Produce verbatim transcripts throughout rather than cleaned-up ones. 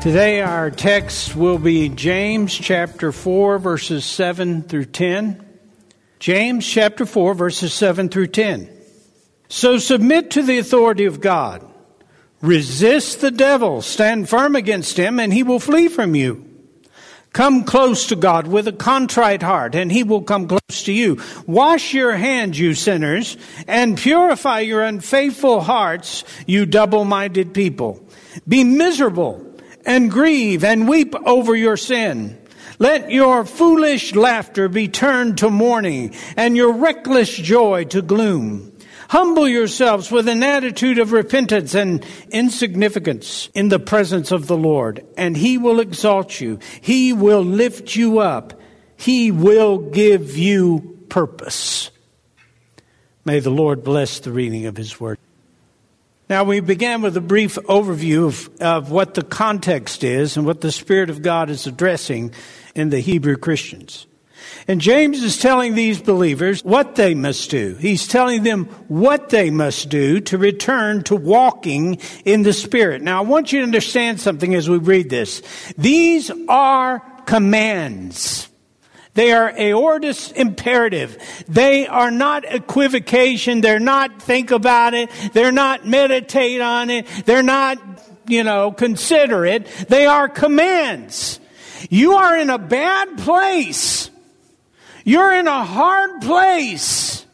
Today our text will be James chapter four, verses seven through ten. James chapter four, verses seven through ten. So submit to the authority of God. Resist the devil. Stand firm against him, and he will flee from you. Come close to God with a contrite heart, and he will come close to you. Wash your hands, you sinners, and purify your unfaithful hearts, you double-minded people. Be miserable and grieve and weep over your sin. Let your foolish laughter be turned to mourning, and your reckless joy to gloom. Humble yourselves with an attitude of repentance and insignificance in the presence of the Lord, and He will exalt you. He will lift you up. He will give you purpose. May the Lord bless the reading of His word. Now, we began with a brief overview of, of what the context is and what the Spirit of God is addressing in the Hebrew Christians. And James is telling these believers what they must do. He's telling them what they must do to return to walking in the Spirit. Now, I want you to understand something as we read this. These are commands. They are aorist imperative. They are not equivocation. They're not think about it. They're not meditate on it. They're not, you know, consider it. They are commands. You are in a bad place. You're in a hard place.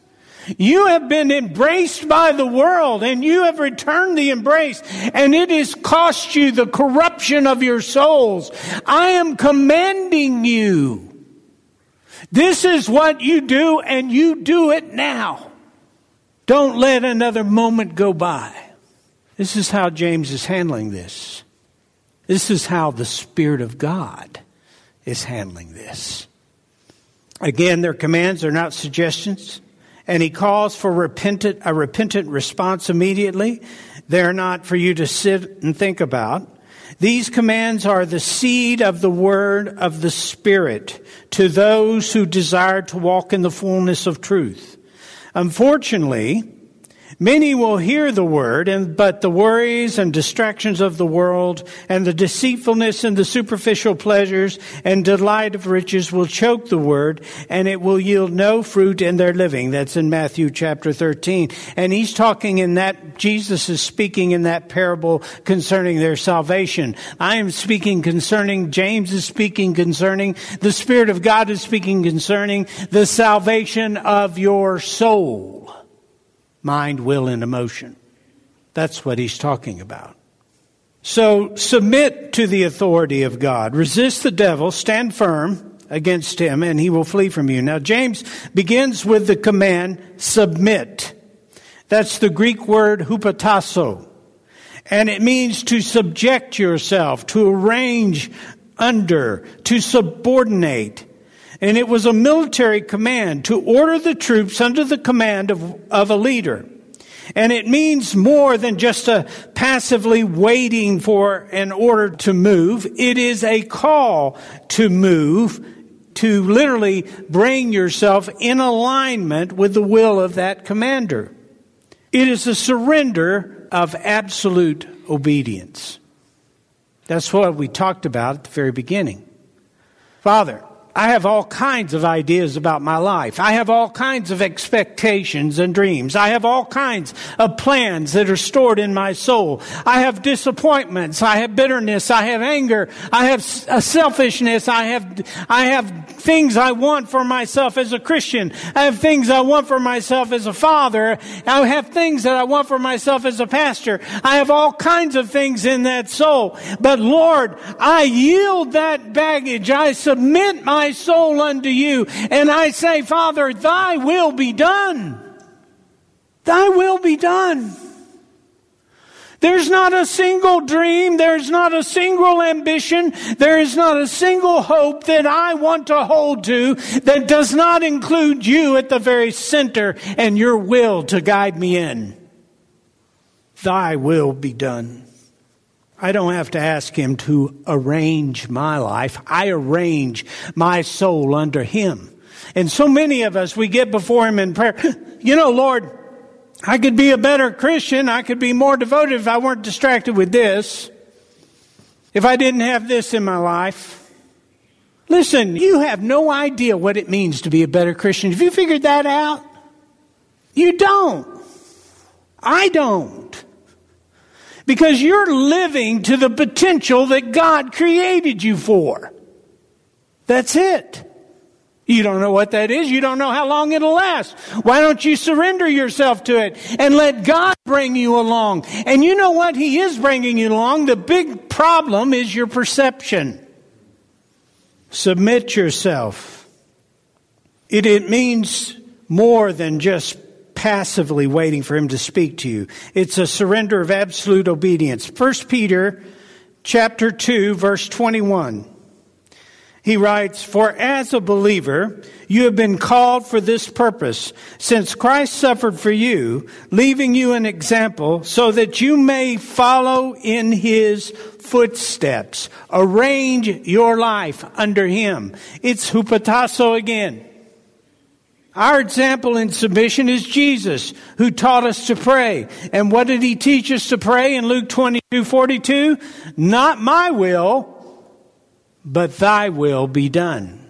You have been embraced by the world, and you have returned the embrace, and it has cost you the corruption of your souls. I am commanding you. This is what you do, and you do it now. Don't let another moment go by. This is how James is handling this. This is how the Spirit of God is handling this. Again, their commands are not suggestions, and he calls for repentant, a repentant response immediately. They're not for you to sit and think about. These commands are the seed of the word of the Spirit to those who desire to walk in the fullness of truth. Unfortunately, many will hear the word, and but the worries and distractions of the world and the deceitfulness and the superficial pleasures and delight of riches will choke the word, and it will yield no fruit in their living. That's in Matthew chapter thirteen. And he's talking in that, Jesus is speaking in that parable concerning their salvation. I am speaking concerning, James is speaking concerning, the Spirit of God is speaking concerning the salvation of your soul. Mind, will, and emotion. That's what he's talking about. So submit to the authority of God. Resist the devil. Stand firm against him, and he will flee from you. Now, James begins with the command, submit. That's the Greek word hupotasso. And it means to subject yourself, to arrange under, to subordinate. And it was a military command to order the troops under the command of, of a leader. And it means more than just a passively waiting for an order to move. It is a call to move, to literally bring yourself in alignment with the will of that commander. It is a surrender of absolute obedience. That's what we talked about at the very beginning. Father, I have all kinds of ideas about my life. I have all kinds of expectations and dreams. I have all kinds of plans that are stored in my soul. I have disappointments. I have bitterness. I have anger. I have selfishness. I have, I have things I want for myself as a Christian. I have things I want for myself as a father. I have things that I want for myself as a pastor. I have all kinds of things in that soul. But Lord, I yield that baggage. I submit my My soul unto you, and I say, Father, thy will be done. Thy will be done. There's not a single dream, there's not a single ambition, there is not a single hope that I want to hold to that does not include you at the very center and your will to guide me in. Thy will be done. I don't have to ask him to arrange my life. I arrange my soul under him. And so many of us, we get before him in prayer. You know, Lord, I could be a better Christian. I could be more devoted if I weren't distracted with this. If I didn't have this in my life. Listen, you have no idea what it means to be a better Christian. Have you figured that out? You don't. I don't. Because you're living to the potential that God created you for. That's it. You don't know what that is. You don't know how long it'll last. Why don't you surrender yourself to it and let God bring you along? And you know what? He is bringing you along. The big problem is your perception. Submit yourself. It, it means more than just passively waiting for him to speak to you. It's a surrender of absolute obedience. First Peter chapter two, verse twenty-one. He writes, "For as a believer, you have been called for this purpose, since Christ suffered for you, leaving you an example, so that you may follow in his footsteps." Arrange your life under him. It's hupotasso again. Our example in submission is Jesus, who taught us to pray. And what did he teach us to pray in Luke twenty-two forty-two? "Not my will, but thy will be done."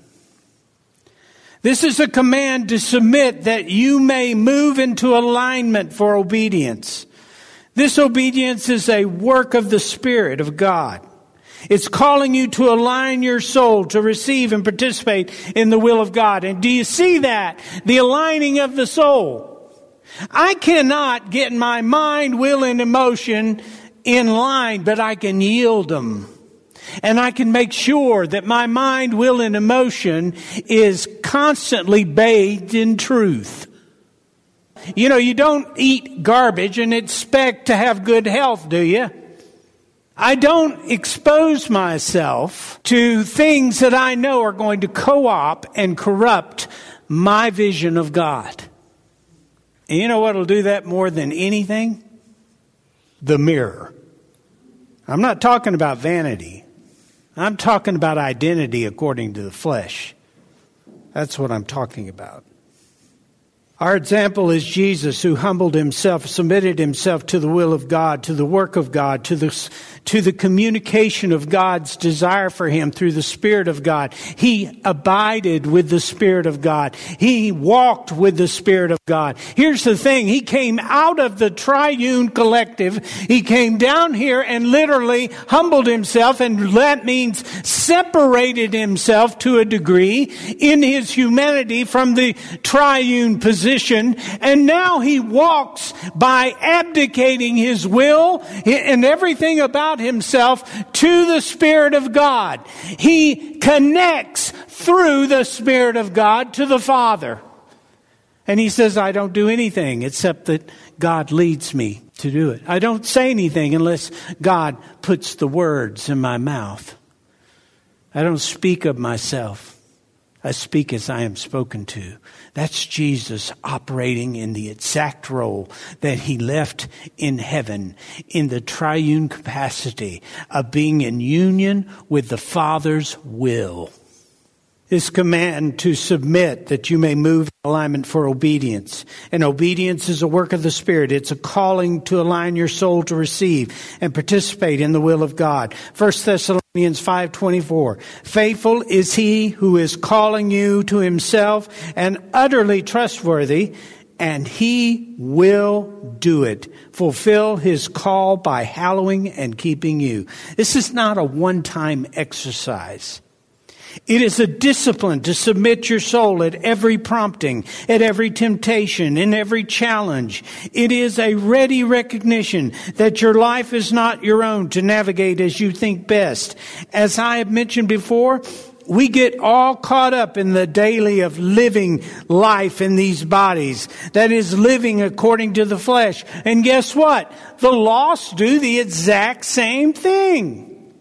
This is a command to submit that you may move into alignment for obedience. This obedience is a work of the Spirit of God. It's calling you to align your soul to receive and participate in the will of God. And do you see that? The aligning of the soul. I cannot get my mind, will, and emotion in line, but I can yield them. And I can make sure that my mind, will, and emotion is constantly bathed in truth. You know, you don't eat garbage and expect to have good health, do you? I don't expose myself to things that I know are going to co-opt and corrupt my vision of God. And you know what will do that more than anything? The mirror. I'm not talking about vanity. I'm talking about identity according to the flesh. That's what I'm talking about. Our example is Jesus, who humbled himself, submitted himself to the will of God, to the work of God, to the, to the communication of God's desire for him through the Spirit of God. He abided with the Spirit of God. He walked with the Spirit of God. Here's the thing. He came out of the triune collective. He came down here and literally humbled himself, and that means separated himself to a degree in his humanity from the triune position. And now he walks by abdicating his will and everything about himself to the Spirit of God. He connects through the Spirit of God to the Father. And he says, I don't do anything except that God leads me to do it. I don't say anything unless God puts the words in my mouth. I don't speak of myself. I speak as I am spoken to. That's Jesus operating in the exact role that he left in heaven, in the triune capacity of being in union with the Father's will. This command to submit that you may move in alignment for obedience. And obedience is a work of the Spirit. It's a calling to align your soul to receive and participate in the will of God. First Thessalonians five twenty-four. Faithful is he who is calling you to himself and utterly trustworthy, and he will do it. Fulfill his call by hallowing and keeping you. This is not a one-time exercise. It is a discipline to submit your soul at every prompting, at every temptation, in every challenge. It is a ready recognition that your life is not your own to navigate as you think best. As I have mentioned before, we get all caught up in the daily of living life in these bodies. That is, living according to the flesh. And guess what? The lost do the exact same thing.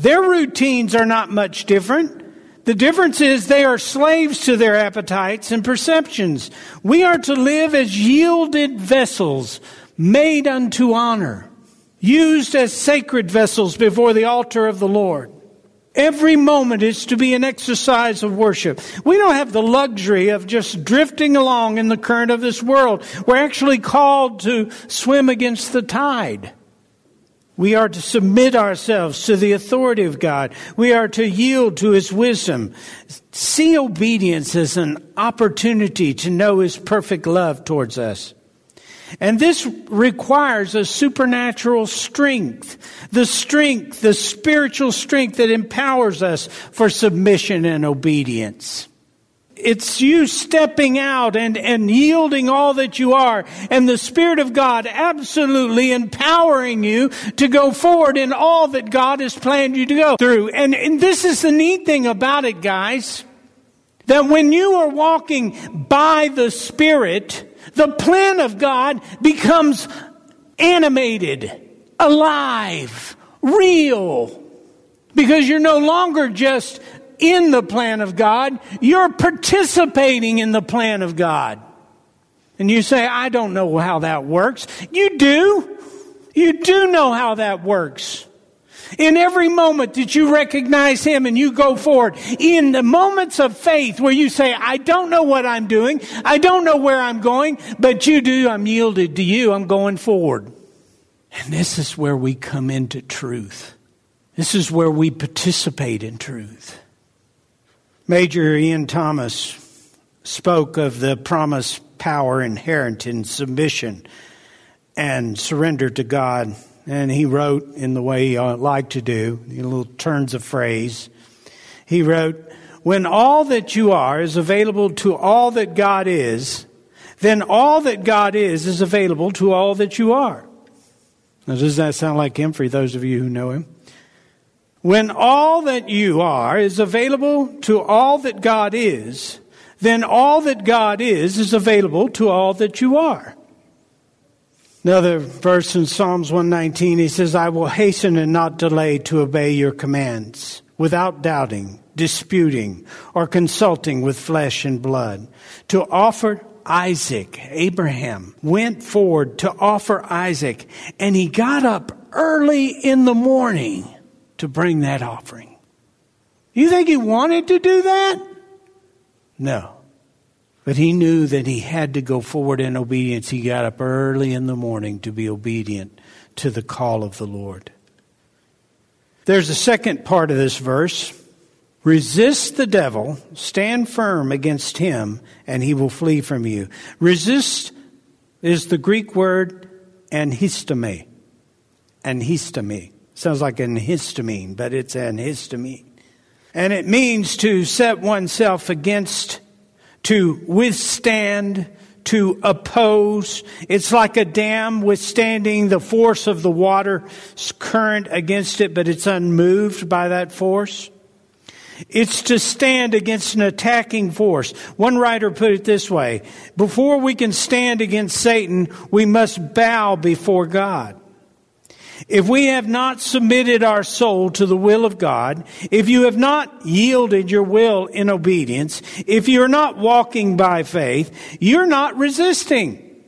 Their routines are not much different. The difference is they are slaves to their appetites and perceptions. We are to live as yielded vessels, made unto honor, used as sacred vessels before the altar of the Lord. Every moment is to be an exercise of worship. We don't have the luxury of just drifting along in the current of this world. We're actually called to swim against the tide. We are to submit ourselves to the authority of God. We are to yield to his wisdom. See obedience as an opportunity to know his perfect love towards us. And this requires a supernatural strength, the strength, the spiritual strength that empowers us for submission and obedience. It's you stepping out and, and yielding all that you are, and the Spirit of God absolutely empowering you to go forward in all that God has planned you to go through. And, and this is the neat thing about it, guys, that when you are walking by the Spirit, the plan of God becomes animated, alive, real, because you're no longer just in the plan of God, you're participating in the plan of God. And you say, I don't know how that works. You do. You do know how that works. In every moment that you recognize him and you go forward, in the moments of faith where you say, I don't know what I'm doing, I don't know where I'm going, but you do, I'm yielded to you, I'm going forward. And this is where we come into truth. This is where we participate in truth. Major Ian Thomas spoke of the promised power inherent in submission and surrender to God. And he wrote in the way he liked to do, in little turns of phrase. He wrote, when all that you are is available to all that God is, then all that God is is available to all that you are. Now, does that sound like him for those of you who know him? When all that you are is available to all that God is, then all that God is is available to all that you are. Another verse in Psalms one nineteen, he says, I will hasten and not delay to obey your commands, without doubting, disputing, or consulting with flesh and blood, to offer Isaac. Abraham went forward to offer Isaac, and he got up early in the morning to bring that offering. You think he wanted to do that? No. But he knew that he had to go forward in obedience. He got up early in the morning to be obedient to the call of the Lord. There's a second part of this verse. Resist the devil, stand firm against him, and he will flee from you. Resist is the Greek word anhistome. Anhistome. Sounds like an histamine, but it's an histamine. And it means to set oneself against, to withstand, to oppose. It's like a dam withstanding the force of the water's current against it, but it's unmoved by that force. It's to stand against an attacking force. One writer put it this way, before we can stand against Satan, we must bow before God. If we have not submitted our soul to the will of God, if you have not yielded your will in obedience, if you're not walking by faith, you're not resisting.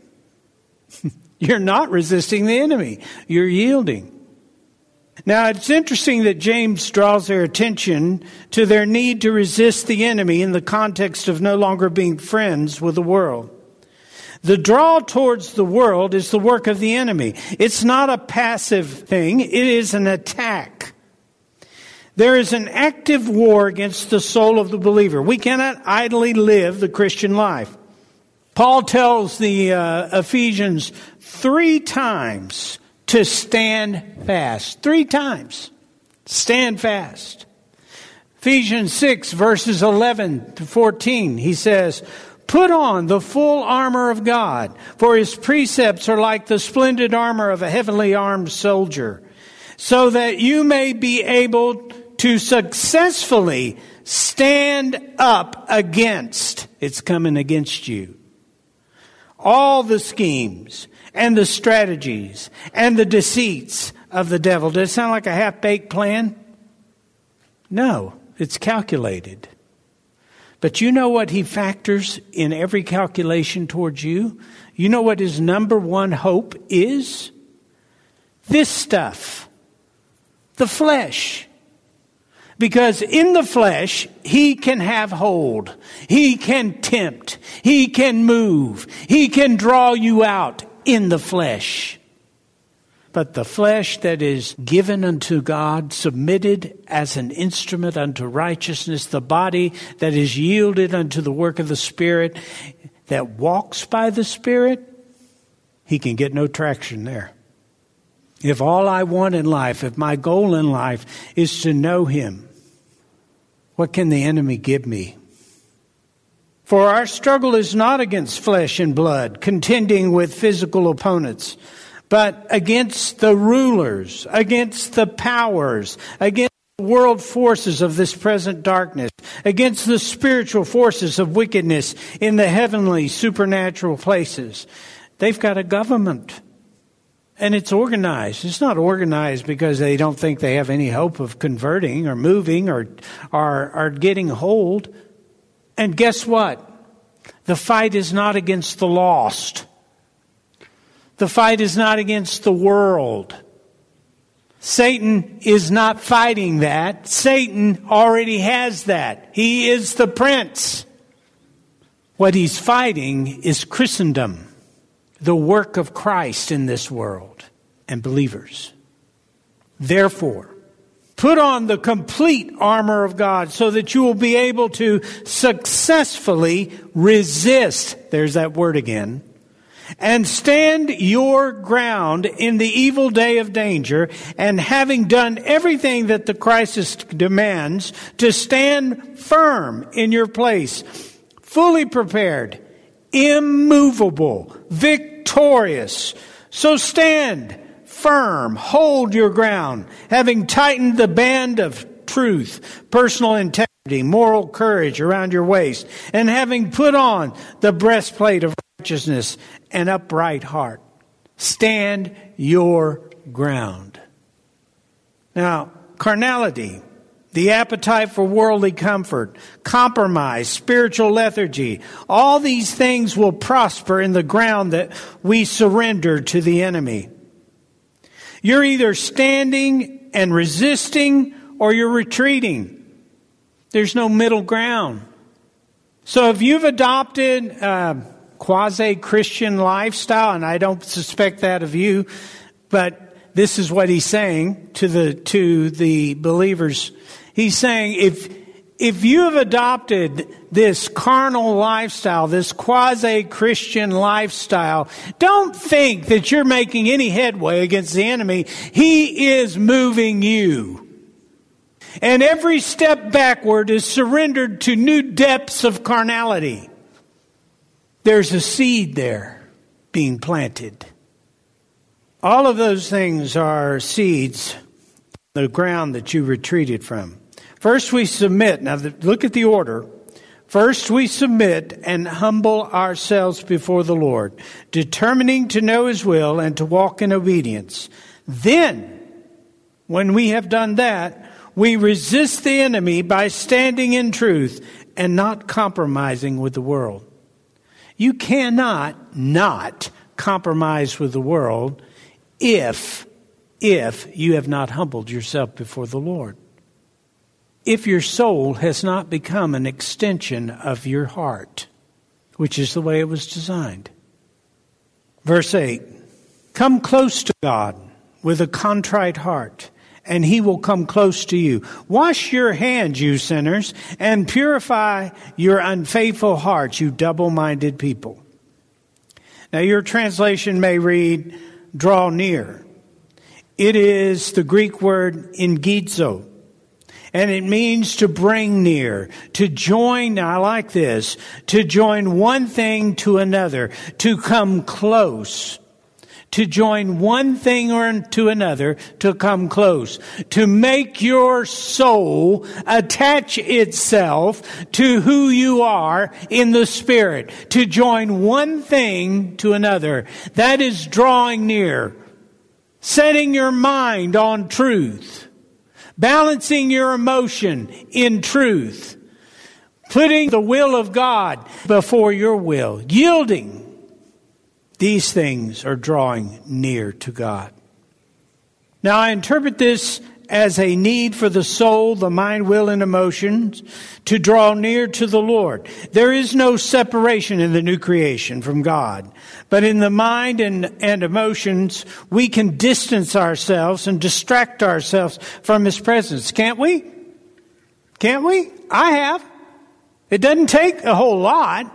You're not resisting the enemy. You're yielding. Now, it's interesting that James draws their attention to their need to resist the enemy in the context of no longer being friends with the world. The draw towards the world is the work of the enemy. It's not a passive thing. It is an attack. There is an active war against the soul of the believer. We cannot idly live the Christian life. Paul tells the uh, Ephesians three times to stand fast. Three times. Stand fast. Ephesians six, verses eleven to fourteen, he says, "Put on the full armor of God, for his precepts are like the splendid armor of a heavily armed soldier, so that you may be able to successfully stand up against," it's coming against you, "all the schemes and the strategies and the deceits of the devil." Does it sound like a half-baked plan? No, it's calculated. But you know what he factors in every calculation towards you? You know what his number one hope is? This stuff. The flesh. Because in the flesh, he can have hold. He can tempt. He can move. He can draw you out in the flesh. But the flesh that is given unto God, submitted as an instrument unto righteousness, the body that is yielded unto the work of the Spirit, that walks by the Spirit, he can get no traction there. If all I want in life, if my goal in life is to know him, what can the enemy give me? For our struggle is not against flesh and blood, contending with physical opponents, but against the rulers, against the powers, against the world forces of this present darkness, against the spiritual forces of wickedness in the heavenly supernatural places. They've got a government, and it's organized. It's not organized because they don't think they have any hope of converting or moving or or, or getting hold. And guess what? The fight is not against the lost. The fight is not against the world. Satan is not fighting that. Satan already has that. He is the prince. What he's fighting is Christendom, the work of Christ in this world, and believers. Therefore, put on the complete armor of God so that you will be able to successfully resist, there's that word again, and stand your ground in the evil day of danger, and having done everything that the crisis demands, to stand firm in your place, fully prepared, immovable, victorious. So stand firm, hold your ground, having tightened the band of truth, personal integrity, moral courage around your waist, and having put on the breastplate of righteousness and upright heart. Stand your ground. Now, carnality, the appetite for worldly comfort, compromise, spiritual lethargy, all these things will prosper in the ground that we surrender to the enemy. You're either standing and resisting or you're retreating. There's no middle ground. So if you've adopted a quasi-Christian lifestyle, and I don't suspect that of you, but this is what he's saying to the to the believers. He's saying if if you have adopted this carnal lifestyle, this quasi-Christian lifestyle, don't think that you're making any headway against the enemy. He is moving you. And every step backward is surrendered to new depths of carnality. There's a seed there being planted. All of those things are seeds, the ground that you retreated from. First we submit. Now look at the order. First we submit and humble ourselves before the Lord, determining to know his will and to walk in obedience. Then, when we have done that, we resist the enemy by standing in truth and not compromising with the world. You cannot not compromise with the world if if you have not humbled yourself before the Lord. If your soul has not become an extension of your heart, which is the way it was designed. Verse eight, come close to God with a contrite heart, and he will come close to you. Wash your hands, you sinners, and purify your unfaithful hearts, you double-minded people. Now, your translation may read, draw near. It is the Greek word ingizo, and it means to bring near, to join, I like this, to join one thing to another, to come close, to join one thing or to another, to come close, to make your soul attach itself to who you are in the Spirit, to join one thing to another. That is drawing near, setting your mind on truth, balancing your emotion in truth, putting the will of God before your will, yielding. These things are drawing near to God. Now, I interpret this as a need for the soul, the mind, will, and emotions to draw near to the Lord. There is no separation in the new creation from God. But in the mind and, and emotions, we can distance ourselves and distract ourselves from His presence. Can't we? Can't we? I have. It doesn't take a whole lot.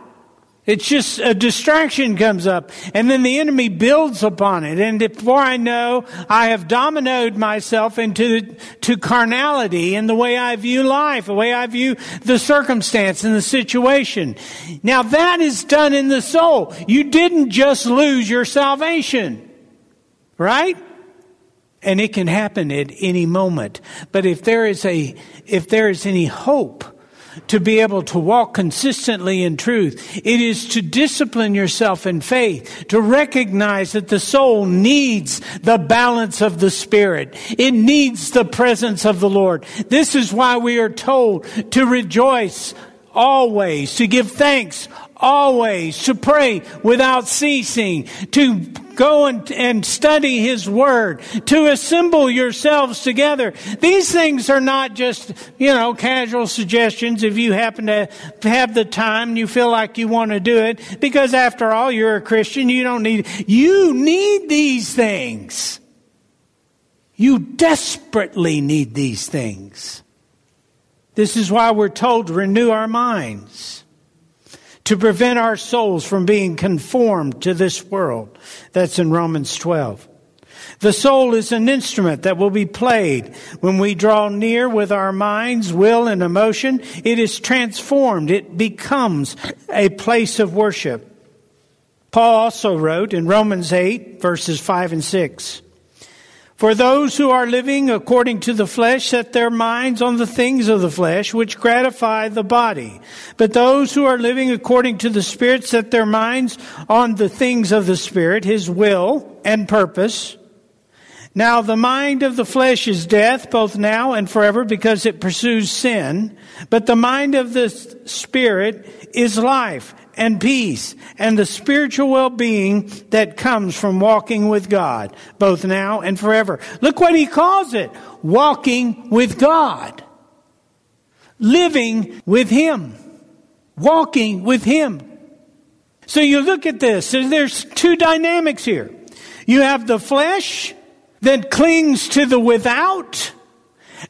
It's just a distraction comes up, and then the enemy builds upon it. And before I know, I have dominoed myself into to carnality in the way I view life, the way I view the circumstance and the situation. Now, that is done in the soul. You didn't just lose your salvation, right? And it can happen at any moment. But if there is a, if there is any hope to be able to walk consistently in truth, it is to discipline yourself in faith, to recognize that the soul needs the balance of the Spirit. It needs the presence of the Lord. This is why we are told to rejoice always, to give thanks always, to pray without ceasing, to go and, and study His Word, to assemble yourselves together. These things are not just, you know, casual suggestions if you happen to have the time and you feel like you want to do it, because after all, you're a Christian. You don't need, you need these things. You desperately need these things. This is why we're told to renew our minds, to prevent our souls from being conformed to this world. That's in Romans twelve. The soul is an instrument that will be played. When we draw near with our minds, will, and emotion, it is transformed. It becomes a place of worship. Paul also wrote in Romans eight, verses five and six, for those who are living according to the flesh set their minds on the things of the flesh, which gratify the body. But those who are living according to the Spirit set their minds on the things of the Spirit, His will and purpose. Now the mind of the flesh is death, both now and forever, because it pursues sin. But the mind of the Spirit is life and peace, and the spiritual well-being that comes from walking with God, both now and forever. Look what he calls it, walking with God, living with Him, walking with Him. So you look at this, and there's two dynamics here. You have the flesh that clings to the without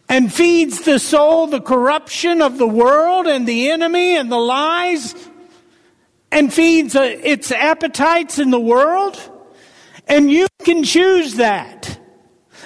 and feeds the soul the corruption of the world and the enemy and the lies, and feeds its appetites in the world. And you can choose that.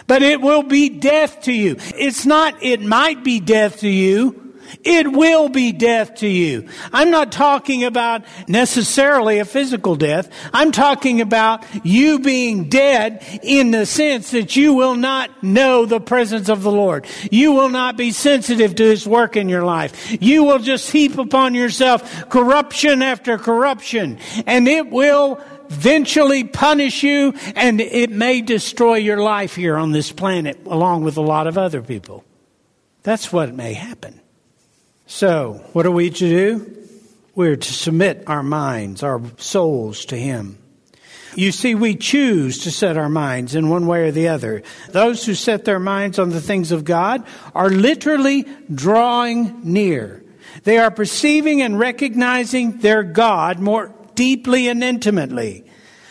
But it will be death to you. It's not it might be death to you. It will be death to you. I'm not talking about necessarily a physical death. I'm talking about you being dead in the sense that you will not know the presence of the Lord. You will not be sensitive to His work in your life. You will just heap upon yourself corruption after corruption, and it will eventually punish you, and it may destroy your life here on this planet along with a lot of other people. That's what may happen. So, what are we to do? We're to submit our minds, our souls to Him. You see, we choose to set our minds in one way or the other. Those who set their minds on the things of God are literally drawing near. They are perceiving and recognizing their God more deeply and intimately.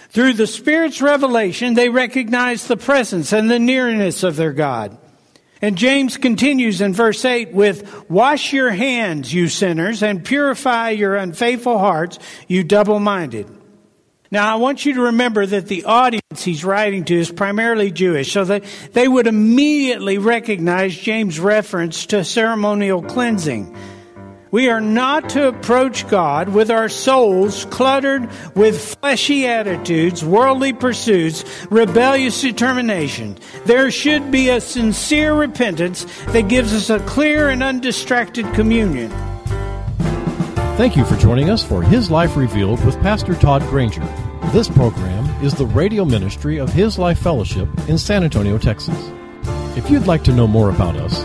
Through the Spirit's revelation, they recognize the presence and the nearness of their God. And James continues in verse eight with, "Wash your hands, you sinners, and purify your unfaithful hearts, you double-minded." Now, I want you to remember that the audience he's writing to is primarily Jewish, so that they would immediately recognize James' reference to ceremonial cleansing. We are not to approach God with our souls cluttered with fleshy attitudes, worldly pursuits, rebellious determinations. There should be a sincere repentance that gives us a clear and undistracted communion. Thank you for joining us for His Life Revealed with Pastor Todd Granger. This program is the radio ministry of His Life Fellowship in San Antonio, Texas. If you'd like to know more about us,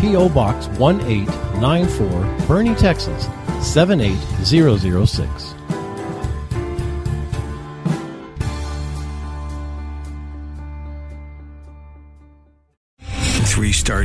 P O. Box one eight nine four, Bernie, Texas seven eight zero zero six. Three-star